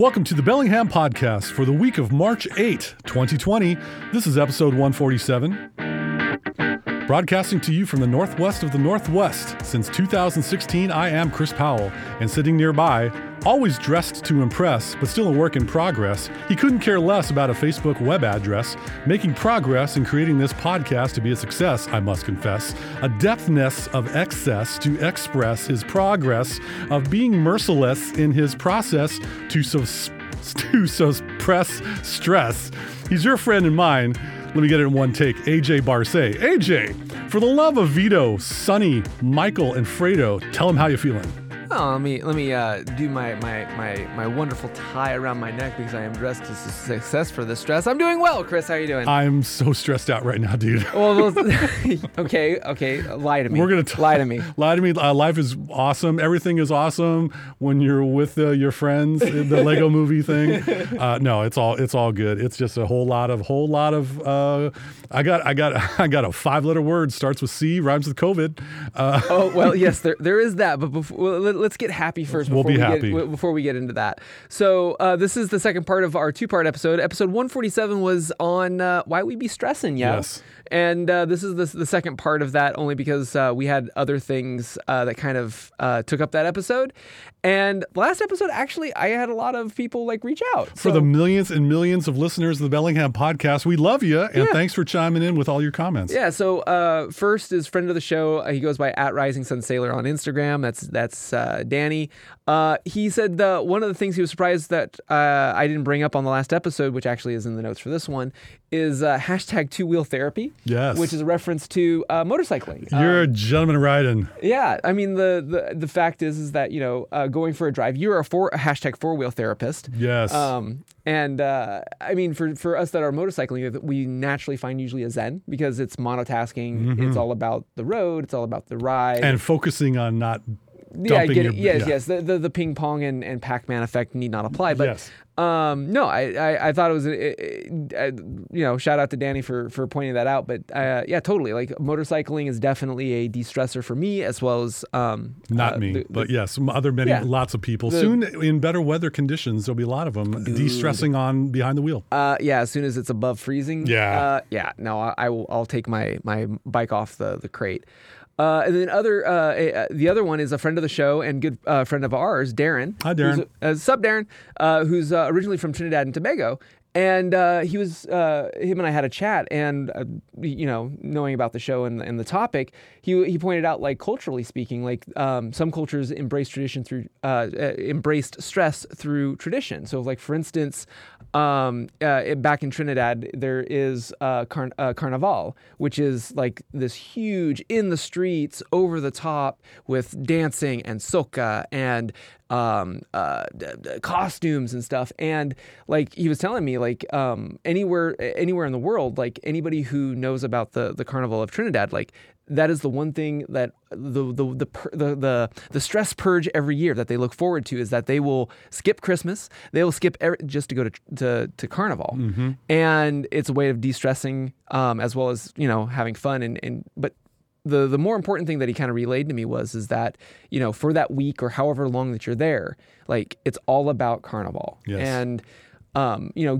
Welcome to the Bellingham Podcast for the week of March 8, 2020. This is episode 147. Broadcasting to you from the northwest of the northwest since 2016, I am Chris Powell, and sitting nearby, always dressed to impress, but still a work in progress, he couldn't care less about a Facebook web address, making progress in creating this podcast to be a success, I must confess. A deftness of excess to express his progress of being merciless in his process to suppress stress. He's your friend and mine. Let me get it in one take. AJ Barsay. AJ, for the love of Vito, Sonny, Michael, and Fredo, tell them how you're feeling. Oh, let me do my wonderful tie around my neck because I am dressed as a success for the stress. I'm doing well, Chris. How are you doing? I'm so stressed out right now, dude. Well, okay. Lie to me. We're gonna lie to me. Lie to me. Life is awesome. Everything is awesome when you're with your friends. The Lego Movie thing. No, it's all good. It's just a whole lot of. I got a 5-letter word, starts with C, rhymes with COVID. Yes, there is that. But let's get happy first before we get into that. So this is the second part of our two-part episode. Episode 147 was on why we be stressing, yo. Yes. And this is the second part of that only because we had other things that kind of took up that episode. And last episode, actually, I had a lot of people reach out. For the millions and millions of listeners of the Bellingham Podcast, we love you. And Thanks for chiming in with all your comments. Yeah. So first is friend of the show. He goes by @RisingSunSailor on Instagram. That's Danny. He said one of the things he was surprised that I didn't bring up on the last episode, which actually is in the notes for this one, is #2-wheel therapy, yes, which is a reference to motorcycling. You're a gentleman riding. Yeah, I mean the fact is that going for a drive. You're a #4-wheel therapist. Yes. And I mean for us that are motorcycling, we naturally find usually a zen because it's monotasking. Mm-hmm. It's all about the road. It's all about the ride and focusing on not. Yeah, I get it. Yes. The ping pong and Pac-Man effect need not apply. But yes. I thought it was, shout out to Danny for pointing that out. But totally. Motorcycling is definitely a de-stressor for me as well as not me, but yes, other many, lots of people. Soon in better weather conditions, there'll be a lot of them de-stressing on behind the wheel. As soon as it's above freezing. Yeah. I'll take my bike off the crate. And then the other one is a friend of the show and good friend of ours, Darren. Hi, Darren. Sup, Darren, who's originally from Trinidad and Tobago. And he was, him and I had a chat, and knowing about the show and the topic, he pointed out, culturally speaking, some cultures embraced stress through tradition. So, for instance, back in Trinidad, there is Carnaval, which is this huge in the streets, over the top with dancing and soca and. Costumes and stuff, and he was telling me, anywhere in the world, anybody who knows about the Carnival of Trinidad, that is the one thing that the stress purge every year that they look forward to is that they will skip Christmas, they will skip just to go to Carnival, mm-hmm. and it's a way of de-stressing as well as having fun but. The more important thing that he kind of relayed to me was that, for that week or however long that you're there, it's all about Carnival. Yes. And,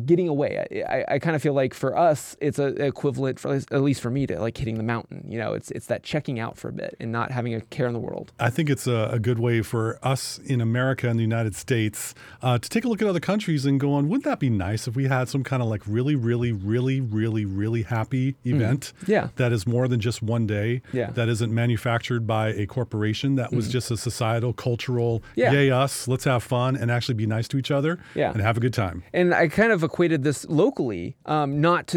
getting away. I kind of feel for us, it's an equivalent, for, at least for me, to hitting the mountain. It's that checking out for a bit and not having a care in the world. I think it's a good way for us in America and the United States to take a look at other countries and go on, wouldn't that be nice if we had some kind of really, really, really, really, really happy event that is more than just one day, that isn't manufactured by a corporation, that was just a societal, cultural, yay us, let's have fun and actually be nice to each other and have a good time. And I kind of equated this locally, not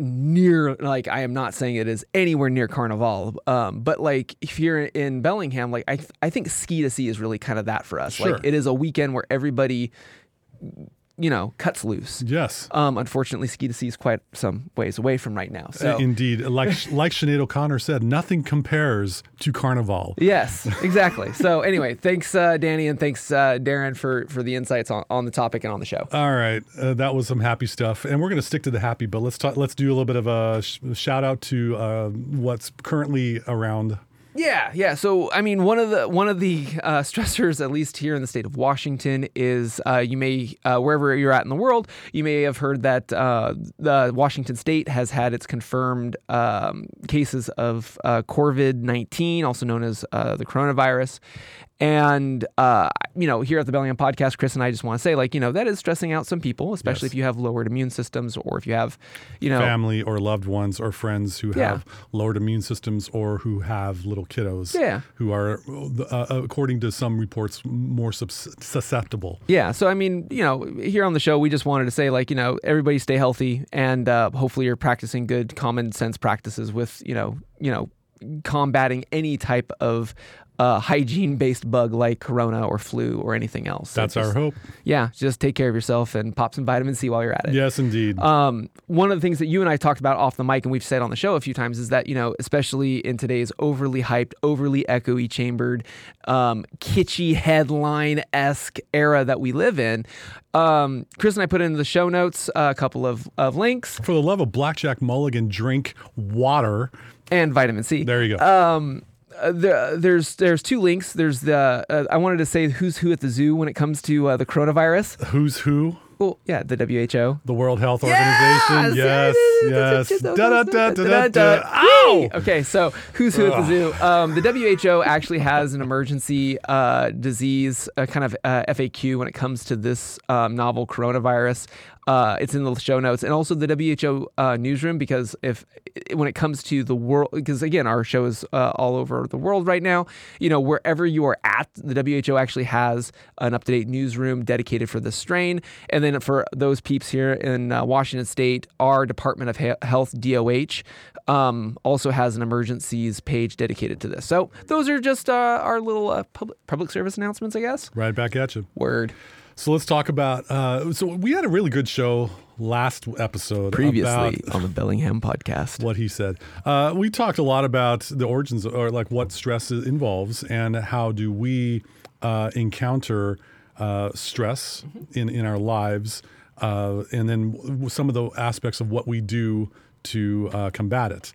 near, I am not saying it is anywhere near Carnival, but if you're in Bellingham, I think Ski to Sea is really kind of that for us. Sure. It is a weekend where everybody, cuts loose. Yes. Unfortunately, Ski to Sea is quite some ways away from right now. So indeed, like Sinead O'Connor said, nothing compares to Carnival. Yes, exactly. So anyway, thanks Danny and thanks Darren for the insights on the topic and on the show. All right, that was some happy stuff, and we're going to stick to the happy. But let's do a little bit of a shout out to what's currently around. Yeah. So, I mean, one of the stressors, at least here in the state of Washington, is you may, wherever you're at in the world, you may have heard that the Washington state has had its confirmed cases of COVID-19, also known as the coronavirus. And, here at the Bellingham Podcast, Chris and I just want to say, that is stressing out some people, especially if you have lowered immune systems or if you have, family or loved ones or friends who have lowered immune systems or who have little kiddos who are, according to some reports, more susceptible. Yeah. So, here on the show, we just wanted to say, everybody stay healthy and hopefully you're practicing good common sense practices with, combating any type of hygiene-based bug like corona or flu or anything else. That's our hope. Yeah, just take care of yourself and pop some vitamin C while you're at it. Yes, indeed. One of the things that you and I talked about off the mic and we've said on the show a few times is that, especially in today's overly hyped, overly echoey chambered, kitschy headline-esque era that we live in, Chris and I put in the show notes a couple of links. For the love of Blackjack Mulligan, drink water. And vitamin C. There you go. There's two links. There's the I wanted to say who's who at the zoo when it comes to the coronavirus. Who's who? Well, yeah, the WHO, the World Health Organization. Yes. Ow! Okay, so who's who at the zoo? The WHO actually has an emergency disease kind of FAQ when it comes to this novel coronavirus. It's in the show notes and also the WHO newsroom, because when it comes to the world, because again, our show is all over the world right now, wherever you are at, the WHO actually has an up-to-date newsroom dedicated for this strain. And then for those peeps here in Washington State, our Department of Health, DOH, also has an emergencies page dedicated to this. So those are just our little public service announcements, I guess. Right back at you. Word. So let's talk about, so we had a really good show last episode. Previously on the Bellingham Podcast. What he said. We talked a lot about the origins or what stress involves and how do we encounter stress in our lives and then some of the aspects of what we do to combat it.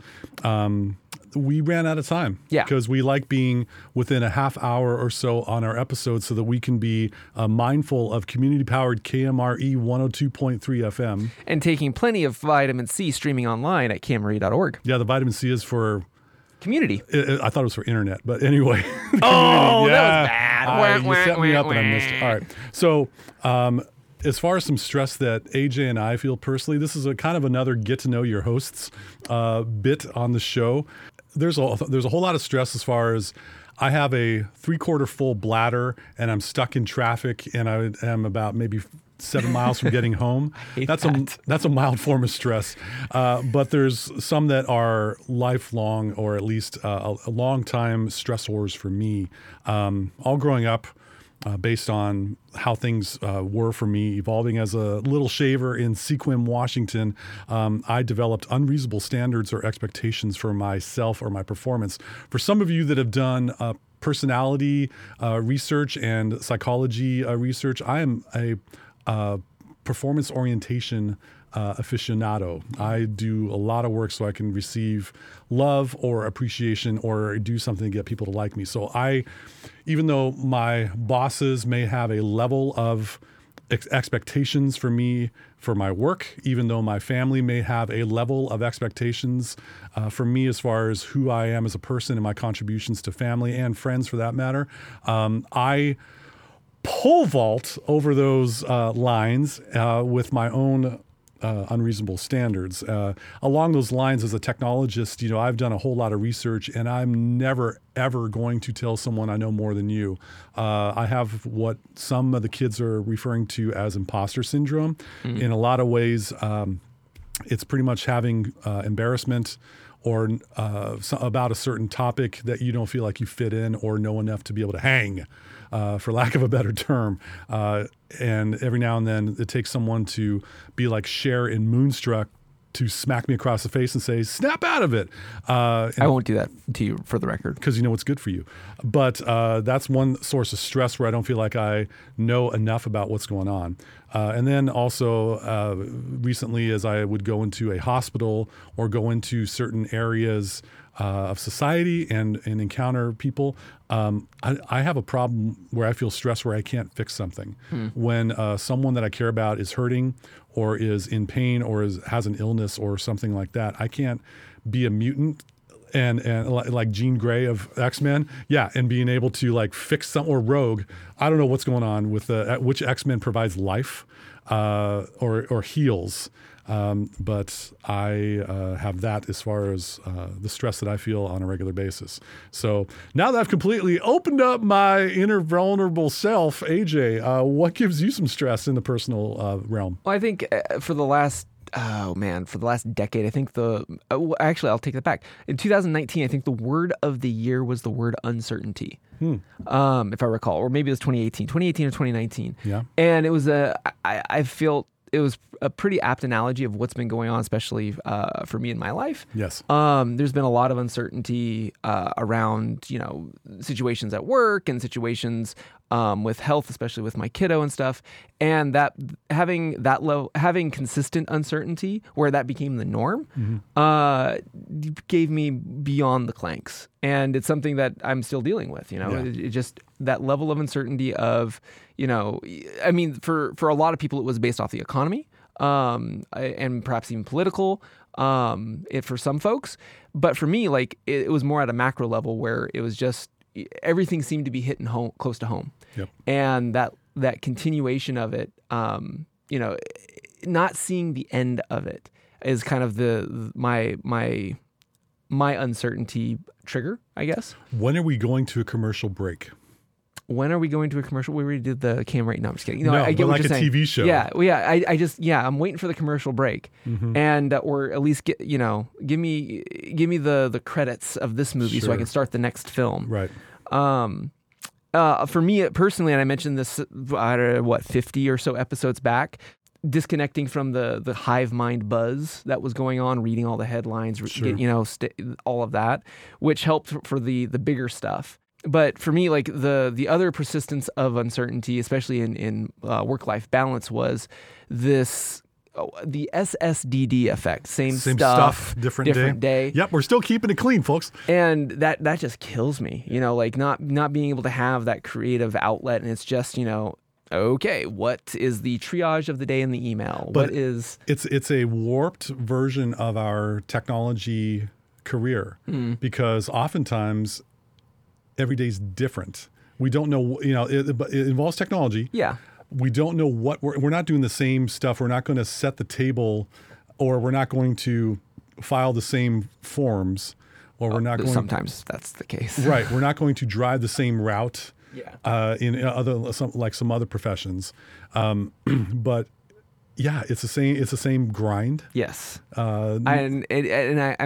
We ran out of time because we like being within a half hour or so on our episode so that we can be mindful of community-powered KMRE 102.3 FM. And taking plenty of vitamin C streaming online at KMRE.org. Yeah, the vitamin C is for... community. I thought it was for internet, but anyway. Oh, that was bad. You set me up and I missed it. All right. So... as far as some stress that AJ and I feel personally, this is a kind of another get to know your hosts bit on the show. There's a whole lot of stress as far as I have a 3/4 full bladder and I'm stuck in traffic and I am about maybe 7 miles from getting home. That's a mild form of stress. But there's some that are lifelong or at least a long time stressors for me. All growing up, based on how things were for me, evolving as a little shaver in Sequim, Washington, I developed unreasonable standards or expectations for myself or my performance. For some of you that have done personality research and psychology research, I am a performance orientation aficionado. I do a lot of work so I can receive love or appreciation or do something to get people to like me. So even though my bosses may have a level of expectations for me for my work, even though my family may have a level of expectations for me as far as who I am as a person and my contributions to family and friends for that matter, I pole vault over those lines with my own unreasonable standards. Along those lines, as a technologist, I've done a whole lot of research and I'm never, ever going to tell someone I know more than you. I have what some of the kids are referring to as imposter syndrome. Mm-hmm. In a lot of ways, it's pretty much having embarrassment or about a certain topic that you don't feel like you fit in or know enough to be able to hang, for lack of a better term. And every now and then it takes someone to be like Cher in Moonstruck to smack me across the face and say, snap out of it. I won't do that to you, for the record. Because you know what's good for you. But that's one source of stress where I don't feel like I know enough about what's going on. And then also recently, as I would go into a hospital or go into certain areas of society and encounter people. I have a problem where I feel stress where I can't fix something. When someone that I care about is hurting or is in pain or has an illness or something like that, I can't be a mutant and like Jean Grey of X-Men, and being able to like fix something, or Rogue. I don't know what's going on with which X-Men provides life or heals. But I have that as far as the stress that I feel on a regular basis. So now that I've completely opened up my inner vulnerable self, AJ, what gives you some stress in the personal realm? Well, I think for the last decade, I think I'll take that back. In 2019, I think the word of the year was the word uncertainty, if I recall, or maybe it was 2018 or 2019. Yeah. And it was it was a pretty apt analogy of what's been going on, especially for me in my life. Yes. There's been a lot of uncertainty around, situations at work and situations with health, especially with my kiddo and stuff. And that having consistent uncertainty where that became the norm, gave me beyond the clanks. And it's something that I'm still dealing with, It just that level of uncertainty of, for a lot of people, it was based off the economy, and perhaps even political, for some folks. But for me, it was more at a macro level where it was just, everything seemed to be hitting home, close to home. Yep. And that continuation of it, not seeing the end of it is kind of my uncertainty trigger, I guess. When are we going to a commercial break? We already did the KMRE. No, I'm just kidding. I get but what like you're a saying. TV show. Yeah. Well, yeah. I just, I'm waiting for the commercial break, and or at least get, give me the credits of this movie so I can start the next film. Right. For me personally, and I mentioned this, 50 or so episodes back, disconnecting from the hive mind buzz that was going on, reading all the headlines, all of that, which helped for the bigger stuff. But for me, the other persistence of uncertainty, especially in work-life balance, was the SSDD effect. Same stuff, different day. Yep, we're still keeping it clean, folks. And that just kills me, not being able to have that creative outlet. And it's just, okay, what is the triage of the day in the email? But it's a warped version of our technology career because oftentimes every day's different. We don't know, it involves technology. Yeah. We don't know what we're not doing the same stuff. We're not going to set the table, or we're not going to file the same forms, or we're not going. Sometimes that's the case. Right. We're not going to drive the same route. Yeah. In some other professions, but yeah, it's the same grind. Yes. I'm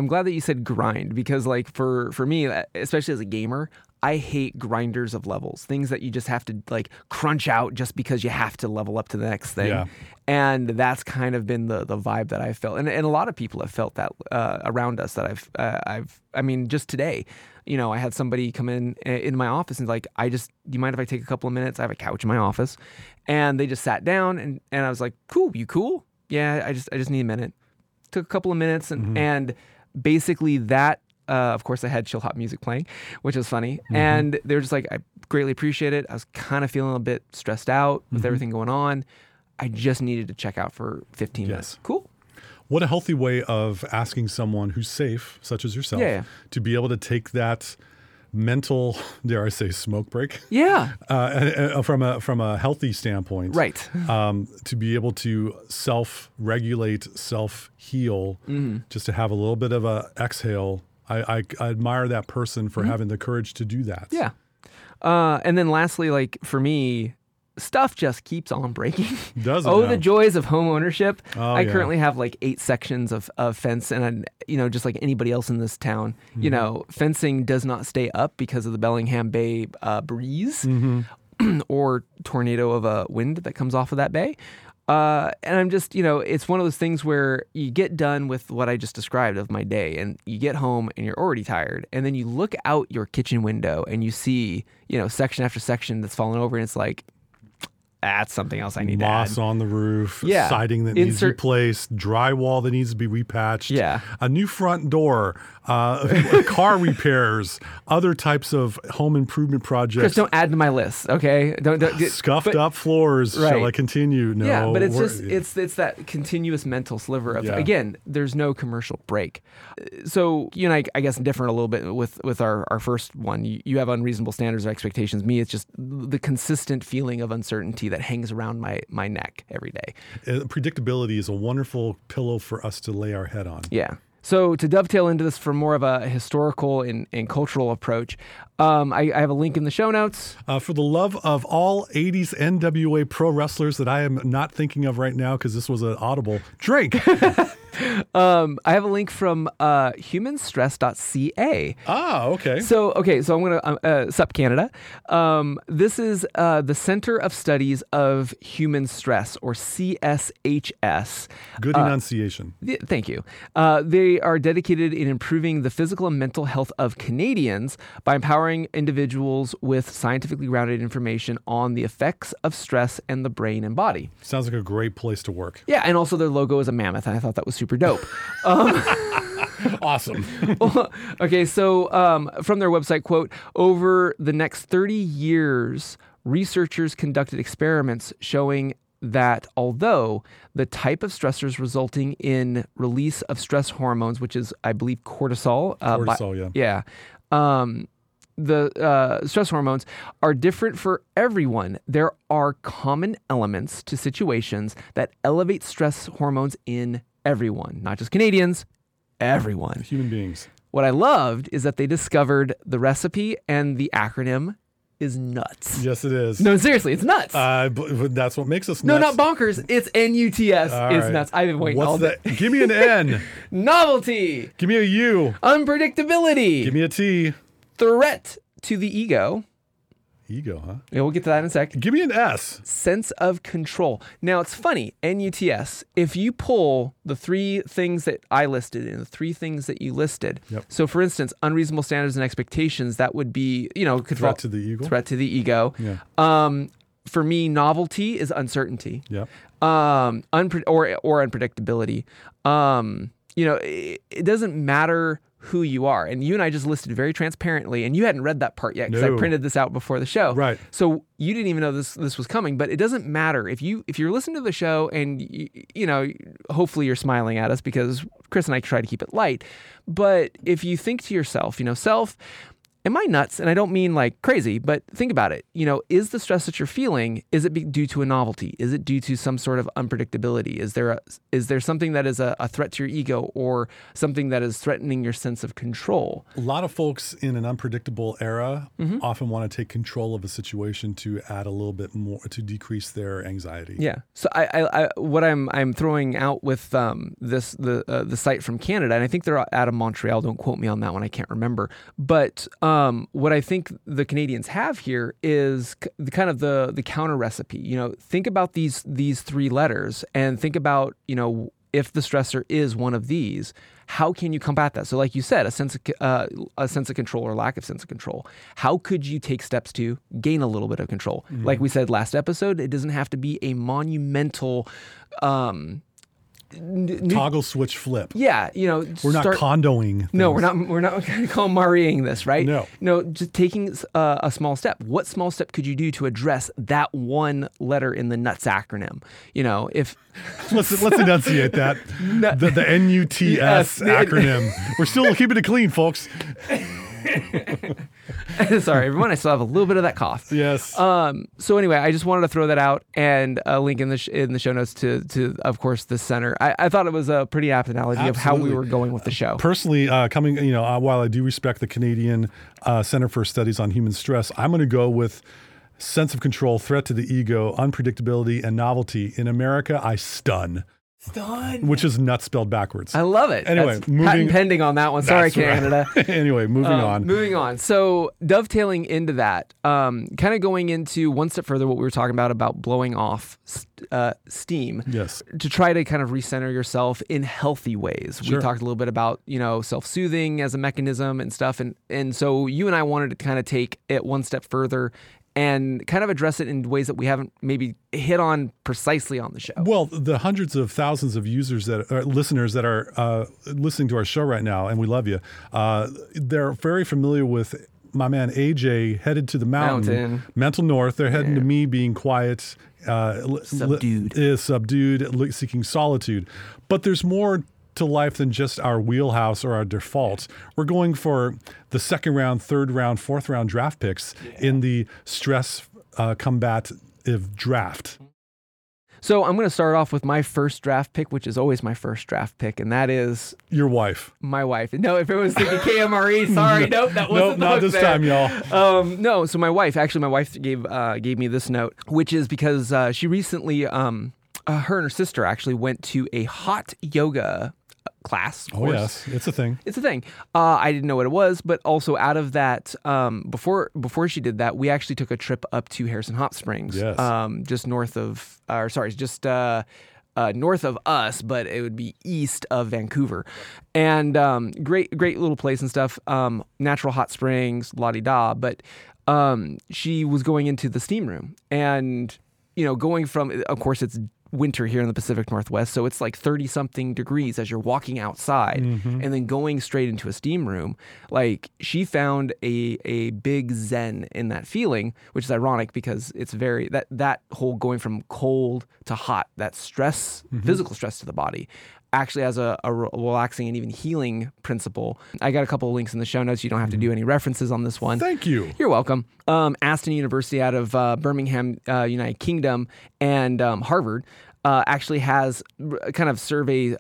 glad that you said grind, because for me, especially as a gamer, I hate grinders of levels, things that you just have to crunch out just because you have to level up to the next thing. Yeah. And that's kind of been the vibe that I felt. And a lot of people have felt that around us that just today, I had somebody come in my office and do you mind if I take a couple of minutes? I have a couch in my office, and they just sat down and I was like, cool, you cool? Yeah. I just need a minute. Took a couple of minutes and basically that, of course, I had chill hop music playing, which was funny. And they're just like, I greatly appreciate it. I was kind of feeling a bit stressed out with everything going on. I just needed to check out for 15 minutes. Cool. What a healthy way of asking someone who's safe, such as yourself, to be able to take that mental, dare I say, smoke break. Yeah. From a healthy standpoint. Right. To be able to self-regulate, self-heal, just to have a little bit of a exhale. I admire that person for having the courage to do that. Yeah. And then lastly, for me, stuff just keeps on breaking. Doesn't. Oh, the joys of home ownership. Oh, I currently have 8 sections of fence, and just like anybody else in this town, fencing does not stay up because of the Bellingham Bay breeze or tornado of a wind that comes off of that bay. And I'm just, it's one of those things where you get done with what I just described of my day, and you get home and you're already tired. And then you look out your kitchen window and you see, section after section that's fallen over, and it's like, That's something else I need to add. Moss on the roof, siding that needs replaced, drywall that needs to be repatched, a new front door, car repairs, other types of home improvement projects. Chris, don't add to my list, okay? Scuffed up floors. Right. Shall I continue? No. Yeah, but it's just it's that continuous mental sliver of again. There's no commercial break, so you and I guess different a little bit with our first one. You have unreasonable standards or expectations. Me, it's just the consistent feeling of uncertainty that hangs around my neck every day. Predictability is a wonderful pillow for us to lay our head on. Yeah. So to dovetail into this from more of a historical and cultural approach, I have a link in the show notes. For the love of all 80s NWA pro wrestlers that I am not thinking of right now because this was an audible drink. I have a link from humanstress.ca. Oh, okay. So I'm going to sup Canada. This is the Centre of Studies of Human Stress, or CSHS. Good enunciation. Thank you. They are dedicated in improving the physical and mental health of Canadians by empowering individuals with scientifically grounded information on the effects of stress and the brain and body. Sounds like a great place to work. Yeah, and also their logo is a mammoth, and I thought that was super dope. Awesome. Okay, so from their website, quote, over the next 30 years, researchers conducted experiments showing that although the type of stressors resulting in release of stress hormones, which is, I believe, cortisol. The stress hormones are different for everyone. There are common elements to situations that elevate stress hormones in everyone, not just Canadians, everyone. Human beings. What I loved is that they discovered the recipe, and the acronym is NUTS. Yes, it is. No, seriously, it's nuts. That's what makes us nuts. No, not bonkers. It's N-U-T-S. All it's right. Nuts. I've been waiting all day. Give me an N. Novelty. Give me a U. Unpredictability. Give me a T. Threat to the ego. Ego, huh? Yeah, we'll get to that in a sec. Give me an S. Sense of control. Now, it's funny, NUTS, if you pull the three things that I listed and the three things that you listed, so for instance, unreasonable standards and expectations, that would be, control, threat to the ego. Threat to the ego. Yeah. For me, novelty is uncertainty. Yeah. Or unpredictability. It doesn't matter who you are. And you and I just listed very transparently, and you hadn't read that part yet because I printed this out before the show. Right. So you didn't even know this was coming, but it doesn't matter. If you're listening to the show and, hopefully you're smiling at us because Chris and I try to keep it light. But if you think to yourself, am I nuts? And I don't mean like crazy, but think about it. Is the stress that you're feeling, is it due to a novelty? Is it due to some sort of unpredictability? Is there something that is a threat to your ego or something that is threatening your sense of control? A lot of folks in an unpredictable era often want to take control of a situation to add a little bit more, to decrease their anxiety. Yeah. So I what I'm throwing out with the site from Canada, and I think they're out of Montreal. Don't quote me on that one. I can't remember. But what I think the Canadians have here is the counter recipe. Think about these three letters and think about, if the stressor is one of these, how can you combat that? So like you said, a sense of control or lack of sense of control. How could you take steps to gain a little bit of control? Mm-hmm. Like we said last episode, it doesn't have to be a monumental toggle switch flip. Yeah, we're not condoing things. No, we're not KMREing this, right? No, just taking a small step. What small step could you do to address that one letter in the NUTS acronym? If let's enunciate that the NUTS acronym. We're still keeping it clean, folks. Sorry, everyone. I still have a little bit of that cough. Yes. So anyway, I just wanted to throw that out and a link in the show notes to of course, the center. I thought it was a pretty apt analogy of how we were going with the show. Personally, while I do respect the Canadian Center for Studies on Human Stress, I'm going to go with sense of control, threat to the ego, unpredictability, and novelty. In America, I stun. Done. Which is nuts spelled backwards. I love it. Anyway, that's patent pending on that one. Sorry, Canada. Right. Anyway, moving on. So dovetailing into that, kind of going into one step further, what we were talking about blowing off steam. Yes. To try to kind of recenter yourself in healthy ways. Sure. We talked a little bit about, self-soothing as a mechanism and stuff. And so you and I wanted to kind of take it one step further and kind of address it in ways that we haven't maybe hit on precisely on the show. Well, the hundreds of thousands of users that are listeners that are listening to our show right now, and we love you, they're very familiar with my man AJ headed to the mountain. Mental north. They're heading to me being quiet, subdued, seeking solitude. But there's more to life than just our wheelhouse or our default. We're going for the second round, third round, fourth round draft picks in the stress combative draft. So I'm going to start off with my first draft pick, which is always my first draft pick, and that is... Your wife. My wife. No, if it was thinking KMRE, sorry, nope, that wasn't the hook there. Nope, not this time, y'all. No, so my wife, actually my wife gave me this note, which is because she recently, her and her sister actually went to a hot yoga class. Oh, yes. It's a thing. It's a thing. I didn't know what it was, but also out of that, before she did that, we actually took a trip up to Harrison Hot Springs, yes. North of us, but it would be east of Vancouver. And great little place and stuff, natural hot springs, la-di-da, but she was going into the steam room. And, you know, going from, of course, it's winter here in the Pacific Northwest, so it's like 30-something degrees as you're walking outside, mm-hmm. and then going straight into a steam room. Like, she found a big zen in that feeling, which is ironic because it's very that whole going from cold to hot, that stress, mm-hmm. physical stress to the body, actually has a relaxing and even healing principle. I got a couple of links in the show notes. You don't have to do any references on this one. Thank you. You're welcome. Aston University out of Birmingham, United Kingdom, and Harvard actually has kind of survey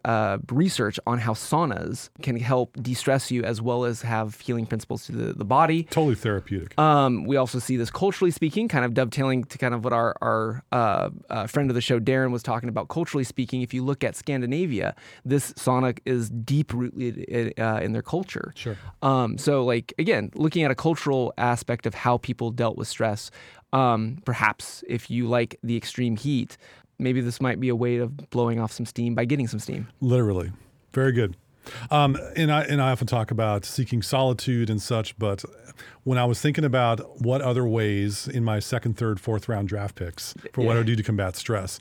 research on how saunas can help de-stress you as well as have healing principles to the body. Totally therapeutic. We also see this culturally speaking, kind of dovetailing to kind of what our friend of the show, Darren, was talking about culturally speaking. If you look at Scandinavia, this sauna is deep-rooted in their culture. Sure. So, like, again, looking at a cultural aspect of how people dealt with stress, perhaps if you like the extreme heat, maybe this might be a way of blowing off some steam by getting some steam. Literally. Very good. And I often talk about seeking solitude and such, but when I was thinking about what other ways in my second, third, fourth round draft picks for what I do to combat stress,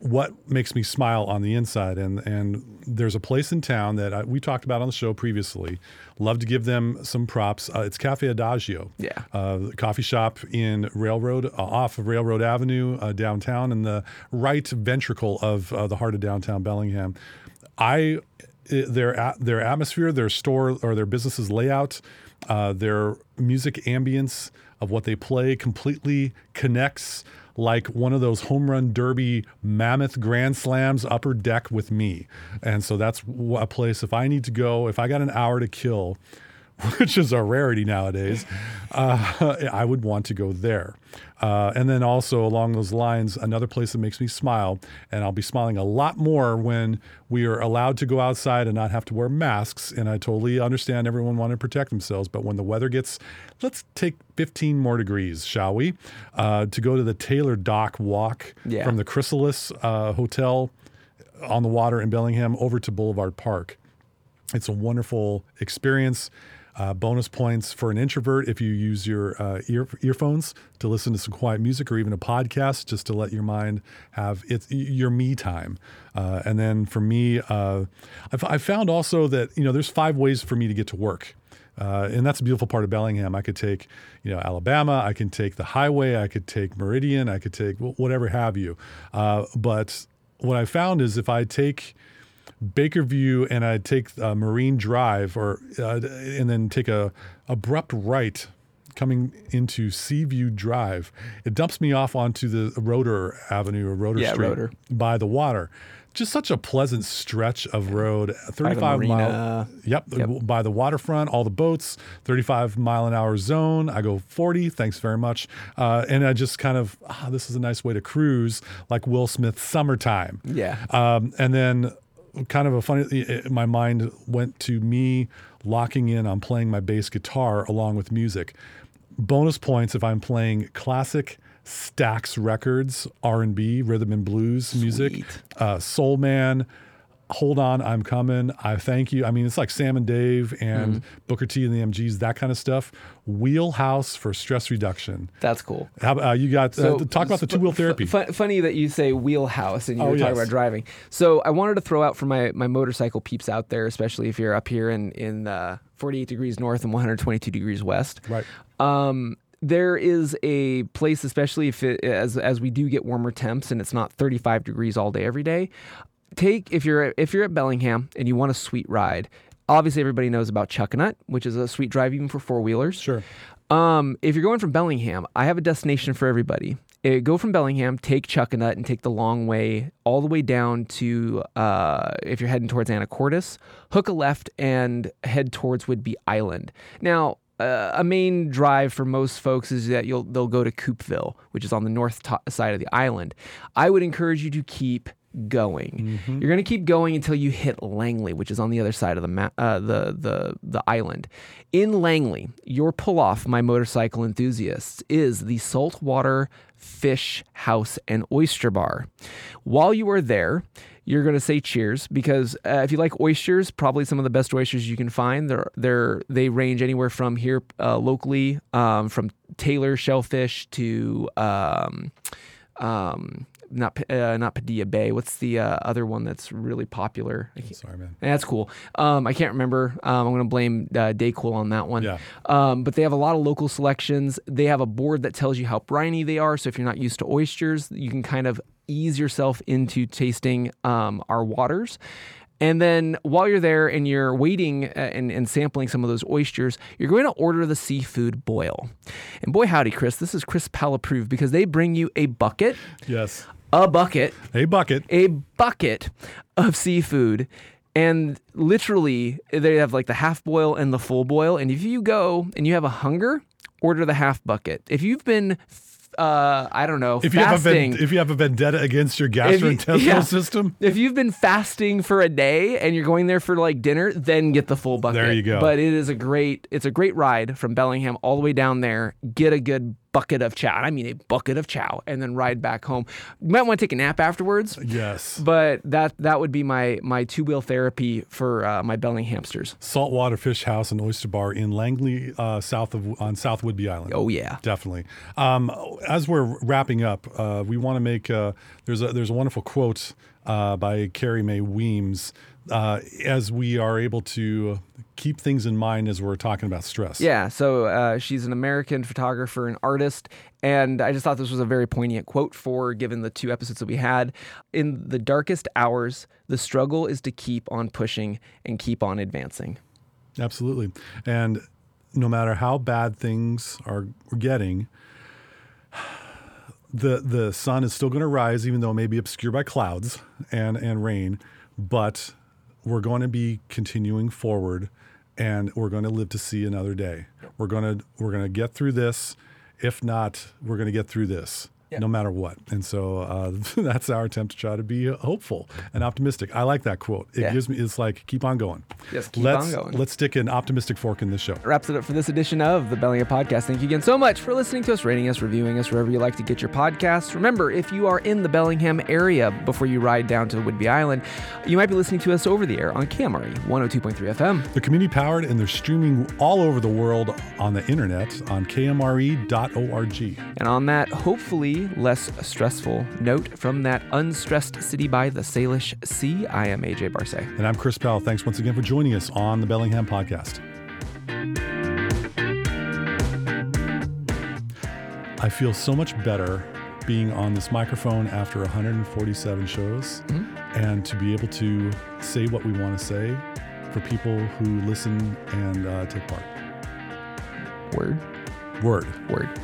what makes me smile on the inside? And there's a place in town that we talked about on the show previously. Love to give them some props. It's Cafe Adagio. Yeah. Coffee shop in Railroad, off of Railroad Avenue, downtown, in the right ventricle of the heart of downtown Bellingham. Their atmosphere, their store or their business's layout, their music ambience of what they play completely connects like one of those home run derby mammoth grand slams upper deck with me. And so that's a place if I need to go, if I got an hour to kill, which is a rarity nowadays, I would want to go there. And then also along those lines, another place that makes me smile, and I'll be smiling a lot more when we are allowed to go outside and not have to wear masks. And I totally understand everyone wanting to protect themselves. But when the weather gets, let's take 15 more degrees, shall we? To go to the Taylor Dock Walk from the Chrysalis Hotel on the water in Bellingham over to Boulevard Park. It's a wonderful experience. Bonus points for an introvert if you use your earphones to listen to some quiet music or even a podcast just to let your mind have your me time. And then for me, I found also that, you know, there's 5 ways for me to get to work. And that's a beautiful part of Bellingham. I could take, you know, Alabama. I can take the highway. I could take Meridian. I could take whatever have you. But what I found is if I take Bakerview and I take Marine Drive and then take a abrupt right coming into Seaview Drive, it dumps me off onto the Rotor Avenue or Rotor Street by the water. Just such a pleasant stretch of road, 35 mile. Yep, by the waterfront, all the boats, 35 mile an hour zone. I go 40. Thanks very much. And I just kind of, this is a nice way to cruise, like Will Smith's Summertime. Yeah. And then kind of a funny, my mind went to me locking in on playing my bass guitar along with music. Bonus points if I'm playing classic Stax records, R&B, rhythm and blues music, Soul Man, hold on, I'm coming, I thank you. I mean, it's like Sam and Dave and Booker T and the MGs, that kind of stuff. Wheelhouse for stress reduction. That's cool. How, you got, so, talk about the two-wheel therapy. Funny that you say wheelhouse and you talk about driving. So I wanted to throw out for my motorcycle peeps out there, especially if you're up here in 48 degrees north and 122 degrees west. Right. There is a place, especially if as we do get warmer temps and it's not 35 degrees all day every day. If you're at Bellingham and you want a sweet ride, obviously everybody knows about Chuckanut, which is a sweet drive even for four wheelers. Sure. If you're going from Bellingham, I have a destination for everybody. Go from Bellingham, take Chuckanut, and take the long way all the way down to if you're heading towards Anacortes, hook a left and head towards Whidbey Island. Now, a main drive for most folks is that they'll go to Coopville, which is on the north side of the island. I would encourage you to keep going. Mm-hmm. You're going to keep going until you hit Langley, which is on the other side of the island. In Langley, your pull-off, my motorcycle enthusiasts, is the Saltwater Fish House and Oyster Bar. While you are there, you're going to say cheers because if you like oysters, probably some of the best oysters you can find. They range anywhere from here locally, from Taylor shellfish to not Padilla Bay. What's the other one that's really popular? Sorry, man. That's cool. I can't remember. I'm going to blame Dayquil on that one. Yeah. But they have a lot of local selections. They have a board that tells you how briny they are. So if you're not used to oysters, you can kind of ease yourself into tasting our waters. And then while you're there and you're waiting and sampling some of those oysters, you're going to order the seafood boil. And boy, howdy, Chris, this is Chris Powell approved because they bring you a bucket. Yes. A bucket of seafood. And literally, they have like the half boil and the full boil. And if you go and you have a hunger, order the half bucket. If you've been fasting. If you have a vendetta against your gastrointestinal system. If you've been fasting for a day and you're going there for like dinner, then get the full bucket. There you go. But it's a great ride from Bellingham all the way down there. Get a good bucket of chow. I mean, a bucket of chow, and then ride back home. You might want to take a nap afterwards. Yes. But that would be my two-wheel therapy for my Bellinghamsters. Saltwater Fish House and Oyster Bar in Langley, on South Whidbey Island. Oh, yeah. Definitely. As we're wrapping up, we want to make, there's a wonderful quote by Carrie Mae Weems, as we are able to keep things in mind as we're talking about stress. Yeah, so she's an American photographer and artist, and I just thought this was a very poignant quote given the two episodes that we had. In the darkest hours, the struggle is to keep on pushing and keep on advancing. Absolutely. And no matter how bad things are getting, the sun is still going to rise, even though it may be obscured by clouds and rain, but we're going to be continuing forward, and we're going to live to see another day. We're going to get through this. If not, we're going to get through this, no matter what. And so that's our attempt to try to be hopeful and optimistic. I like that quote. It gives me. It's like keep on going. Yes, keep on going. Let's stick an optimistic fork in this show. That wraps it up for this edition of the Bellingham Podcast. Thank you again so much for listening to us, rating us, reviewing us wherever you like to get your podcasts. Remember, if you are in the Bellingham area before you ride down to Whidbey Island, you might be listening to us over the air on KMRE 102.3 FM. They're community powered and they're streaming all over the world on the internet on KMRE.org. And on that, hopefully, less stressful note from that unstressed city by the Salish Sea. I am AJ Barsay. And I'm Chris Powell. Thanks once again for joining us on the Bellingham Podcast. I feel so much better being on this microphone after 147 shows and to be able to say what we want to say for people who listen and take part. Word.